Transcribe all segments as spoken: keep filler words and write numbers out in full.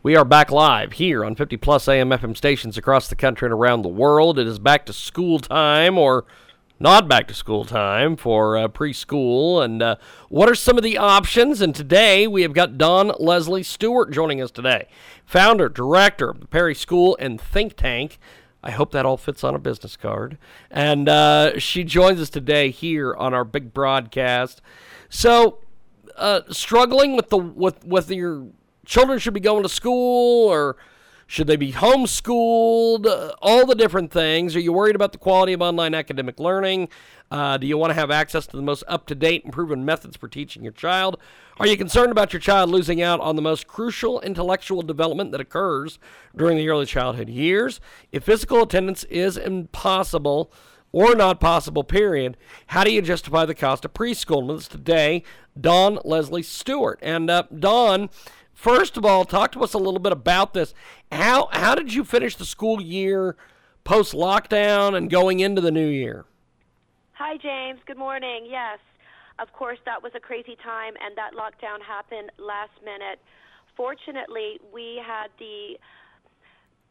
We are back live here on fifty plus A M F M stations across the country and around the world. It is back to school time, or not back to school time, for uh, preschool. And uh, what are some of the options? And today we have got Dawn Leslie Stewart joining us today, founder, director of the Perry School and Think Tank. I hope that all fits on a business card. And uh, she joins us today here on our big broadcast. So, uh, struggling with the with with your children should be going to school, or should they be homeschooled? Uh, all the different things. Are you worried about the quality of online academic learning? Uh, do you want to have access to the most up-to-date and proven methods for teaching your child? Are you concerned about your child losing out on the most crucial intellectual development that occurs during the early childhood years? If physical attendance is impossible or not possible, period, how do you justify the cost of preschool? And with us today, Dawn Leslie Stewart. And uh, Dawn, first of all, talk to us a little bit about this. How how did you finish the school year post-lockdown and going into the new year? Hi, James. Good morning. Yes, of course, that was a crazy time, and that lockdown happened last minute. Fortunately, we had the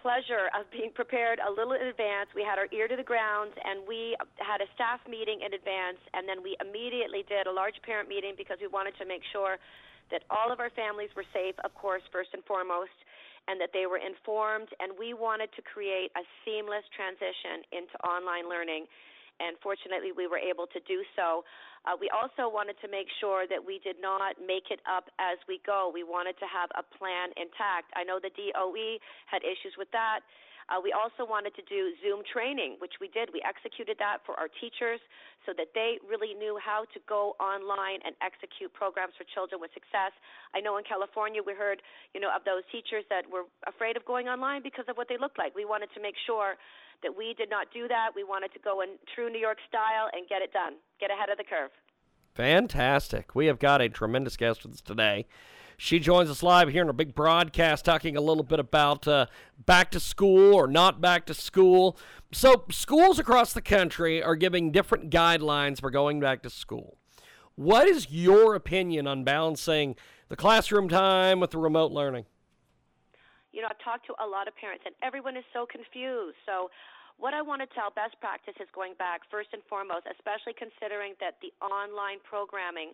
pleasure of being prepared a little in advance. We had our ear to the ground, and we had a staff meeting in advance, and then we immediately did a large parent meeting because we wanted to make sure that all of our families were safe, of course, first and foremost, and that they were informed, and we wanted to create a seamless transition into online learning, and fortunately we were able to do so. Uh, we also wanted to make sure that we did not make it up as we go. We wanted to have a plan intact. I know the D O E had issues with that. Uh, we also wanted to do Zoom training, which we did. We executed that for our teachers so that they really knew how to go online and execute programs for children with success. I know in California we heard, you know, of those teachers that were afraid of going online because of what they looked like. We wanted to make sure that we did not do that. We wanted to go in true New York style and get it done, get ahead of the curve. Fantastic. We have got a tremendous guest with us today. She joins us live here in our big broadcast talking a little bit about uh, back to school or not back to school. So schools across the country are giving different guidelines for going back to school. What is your opinion on balancing the classroom time with the remote learning? You know, I've talked to a lot of parents, and everyone is so confused. So what I want to tell best practice is going back first and foremost, especially considering that the online programming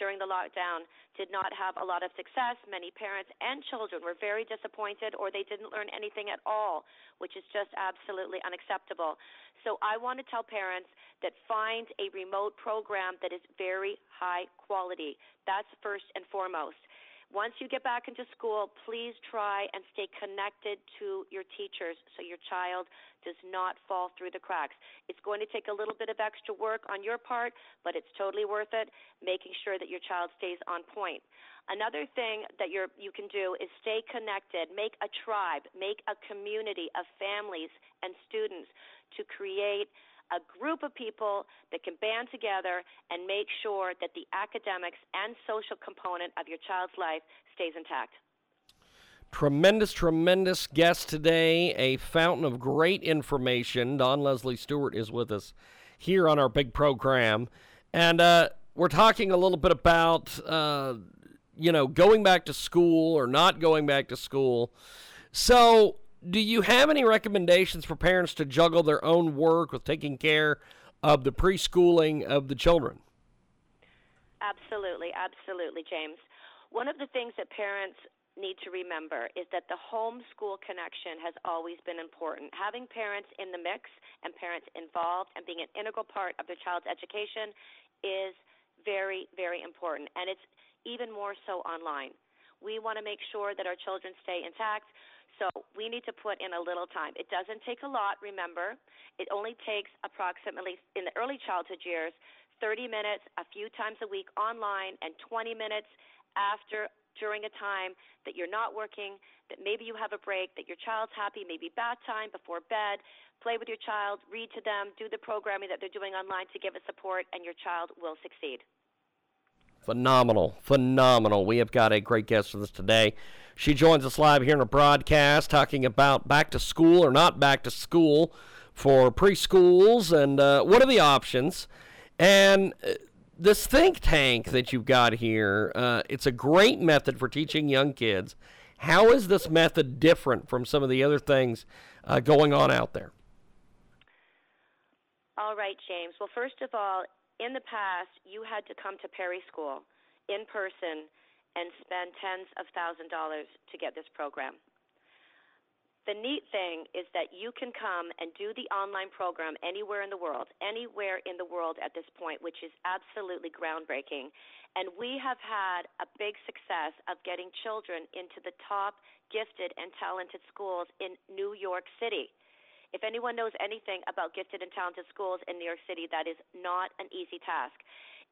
during the lockdown did not have a lot of success. Many parents and children were very disappointed, or they didn't learn anything at all, which is just absolutely unacceptable. So I want to tell parents that find a remote program that is very high quality. That's first and foremost. Once you get back into school, please try and stay connected to your teachers so your child does not fall through the cracks. It's going to take a little bit of extra work on your part, but it's totally worth it, making sure that your child stays on point. Another thing that you're, you can do is stay connected, make a tribe, make a community of families and students to create a group of people that can band together and make sure that the academics and social component of your child's life stays intact. Tremendous, tremendous guest today, a fountain of great information. Dawn Leslie Stewart is with us here on our big program. And uh, we're talking a little bit about, uh, you know, going back to school or not going back to school. So do you have any recommendations for parents to juggle their own work with taking care of the preschooling of the children? Absolutely, absolutely, James. One of the things that parents need to remember is that the homeschool connection has always been important. Having parents in the mix and parents involved and being an integral part of their child's education is very, very important, and it's even more so online. We want to make sure that our children stay intact. So we need to put in a little time. It doesn't take a lot, remember. It only takes approximately, in the early childhood years, thirty minutes a few times a week online and twenty minutes after during a time that you're not working, that maybe you have a break, that your child's happy, maybe bath time, before bed, play with your child, read to them, do the programming that they're doing online to give it support, and your child will succeed. Phenomenal, phenomenal. We have got a great guest with us today. She joins us live here in a broadcast talking about back to school or not back to school for preschools and uh, what are the options. And this think tank that you've got here, uh, it's a great method for teaching young kids. How is this method different from some of the other things uh, going on out there? All right, James. Well, first of all, in the past, you had to come to Perry School in person and spend tens of thousands of dollars to get this program. The neat thing is that you can come and do the online program anywhere in the world, anywhere in the world at this point, which is absolutely groundbreaking. And we have had a big success of getting children into the top gifted and talented schools in New York City. If anyone knows anything about gifted and talented schools in New York City, that is not an easy task.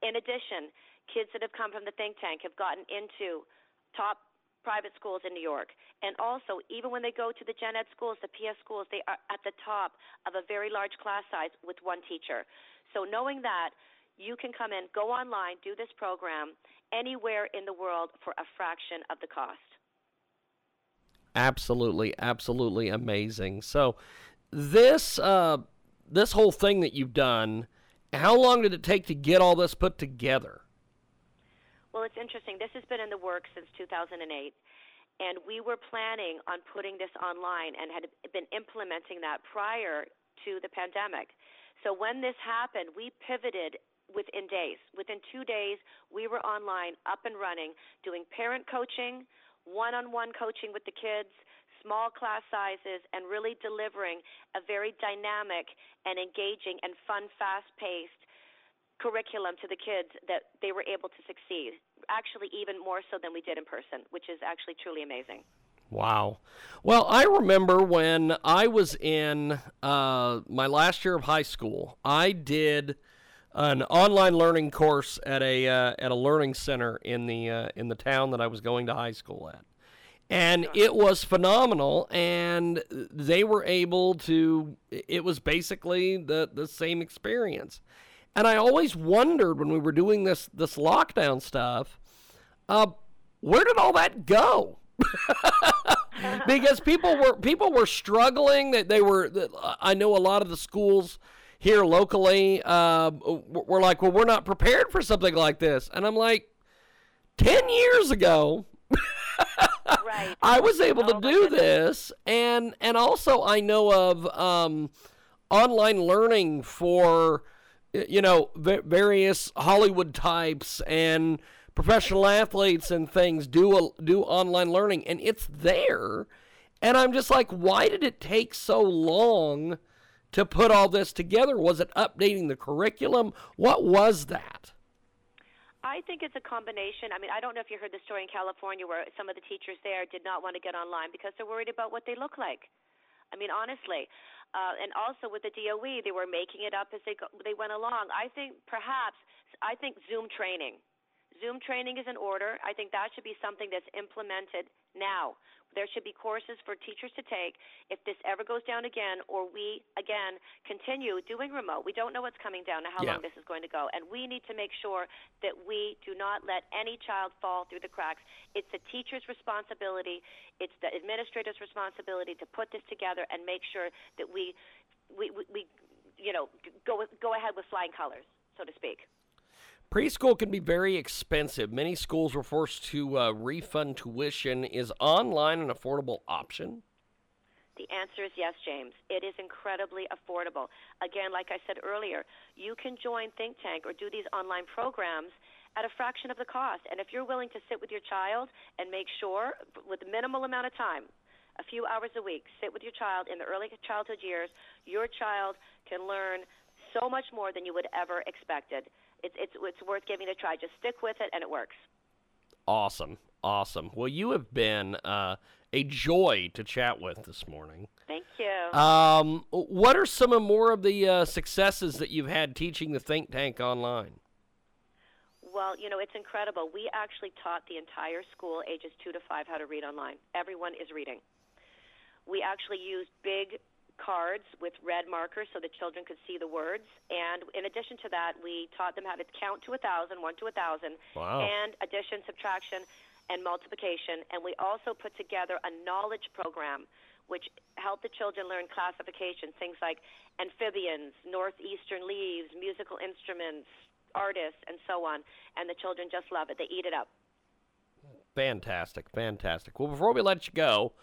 In addition, kids that have come from the think tank have gotten into top private schools in New York. And also, even when they go to the gen ed schools, the P S schools, they are at the top of a very large class size with one teacher. So knowing that, you can come in, go online, do this program anywhere in the world for a fraction of the cost. Absolutely, absolutely amazing. So This uh, this whole thing that you've done, how long did it take to get all this put together? Well, it's interesting. This has been in the works since two thousand eight, and we were planning on putting this online and had been implementing that prior to the pandemic. So when this happened, we pivoted within days. Within two days, we were online, up and running, doing parent coaching, one-on-one coaching with the kids, small class sizes, and really delivering a very dynamic and engaging and fun, fast-paced curriculum to the kids that they were able to succeed, actually even more so than we did in person, which is actually truly amazing. Wow. Well, I remember when I was in uh, my last year of high school, I did an online learning course at a uh, at a learning center in the uh, in the town that I was going to high school at. And it was phenomenal, and they were able to, it was basically the, the same experience. And I always wondered when we were doing this this lockdown stuff, uh, where did all that go? Because people were people were struggling. That they were. I know a lot of the schools here locally uh, were like, well, we're not prepared for something like this. And I'm like, ten years ago, right. I was able to oh, do this, and and also I know of um, online learning for, you know, v- various Hollywood types and professional athletes and things do a, do online learning, and it's there. And I'm just like, why did it take so long to put all this together? Was it updating the curriculum? What was that? I think it's a combination. I mean, I don't know if you heard the story in California where some of the teachers there did not want to get online because they're worried about what they look like. I mean, honestly. Uh, and also with the D O E, they were making it up as they go, they went along. I think perhaps, I think Zoom training. Zoom training is in order. I think that should be something that's implemented now. There should be courses for teachers to take if this ever goes down again, or we, again, continue doing remote. We don't know what's coming down and how yeah. long this is going to go. And we need to make sure that we do not let any child fall through the cracks. It's the teacher's responsibility. It's the administrator's responsibility to put this together and make sure that we, we, we, we you know, go, with, go ahead with flying colors, so to speak. Preschool can be very expensive. Many schools were forced to uh, refund tuition. Is online an affordable option? The answer is yes, James. It is incredibly affordable. Again, like I said earlier, you can join Think Tank or do these online programs at a fraction of the cost. And if you're willing to sit with your child and make sure, with minimal amount of time, a few hours a week, sit with your child in the early childhood years, your child can learn so much more than you would ever expected. It's, it's it's worth giving it a try. Just stick with it, and it works. Awesome. Awesome. Well, you have been uh, a joy to chat with this morning. Thank you. Um, what are some of more of the uh, successes that you've had teaching the Think Tank online? Well, you know, it's incredible. We actually taught the entire school, ages two to five, how to read online. Everyone is reading. We actually used big cards with red markers so the children could see the words. And in addition to that, we taught them how to count to one thousand, one to one thousand, wow. and addition, subtraction, and multiplication. And we also put together a knowledge program which helped the children learn classification, things like amphibians, northeastern leaves, musical instruments, artists, and so on. And the children just love it. They eat it up. Fantastic, fantastic. Well, before we let you go,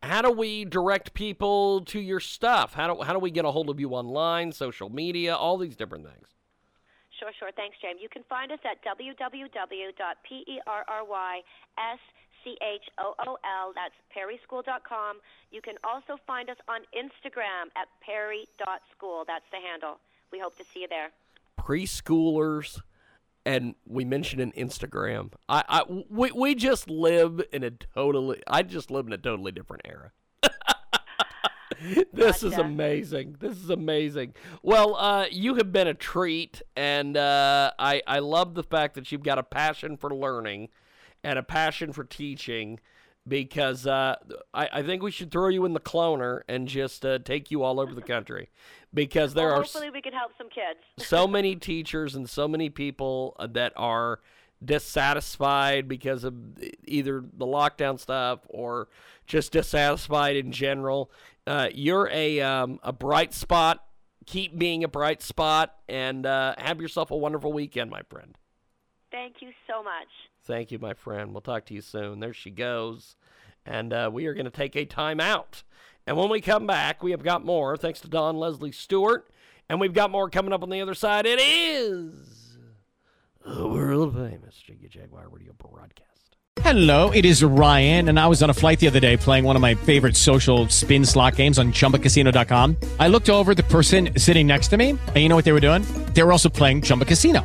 how do we direct people to your stuff? How do, how do we get a hold of you online, social media, all these different things? Sure, sure. Thanks, James. You can find us at w w w dot perry school dot com. That's perry school dot com. You can also find us on Instagram at perry dot school. That's the handle. We hope to see you there. Preschoolers, and we mentioned an Instagram. I, I we, we just live in a totally. I just live in a totally different era. This is amazing. This is amazing. Well, uh, you have been a treat, and uh, I I love the fact that you've got a passion for learning and a passion for teaching, because uh, I, I think we should throw you in the cloner and just uh, take you all over the country, because there well, are hopefully we can help some kids. So many teachers and so many people that are dissatisfied because of either the lockdown stuff or just dissatisfied in general. Uh, you're a um, a bright spot. Keep being a bright spot, and uh, have yourself a wonderful weekend, my friend. Thank you so much. Thank you, my friend. We'll talk to you soon. There she goes. And uh, we are going to take a time out. And when we come back, we have got more, thanks to Dawn Leslie Stewart. And we've got more coming up on the other side. It is the world famous Jiggy Jaguar Radio broadcast. Hello, it is Ryan, and I was on a flight the other day playing one of my favorite social spin slot games on chumba casino dot com. I looked over at the person sitting next to me, and you know what they were doing? They were also playing Chumba Casino.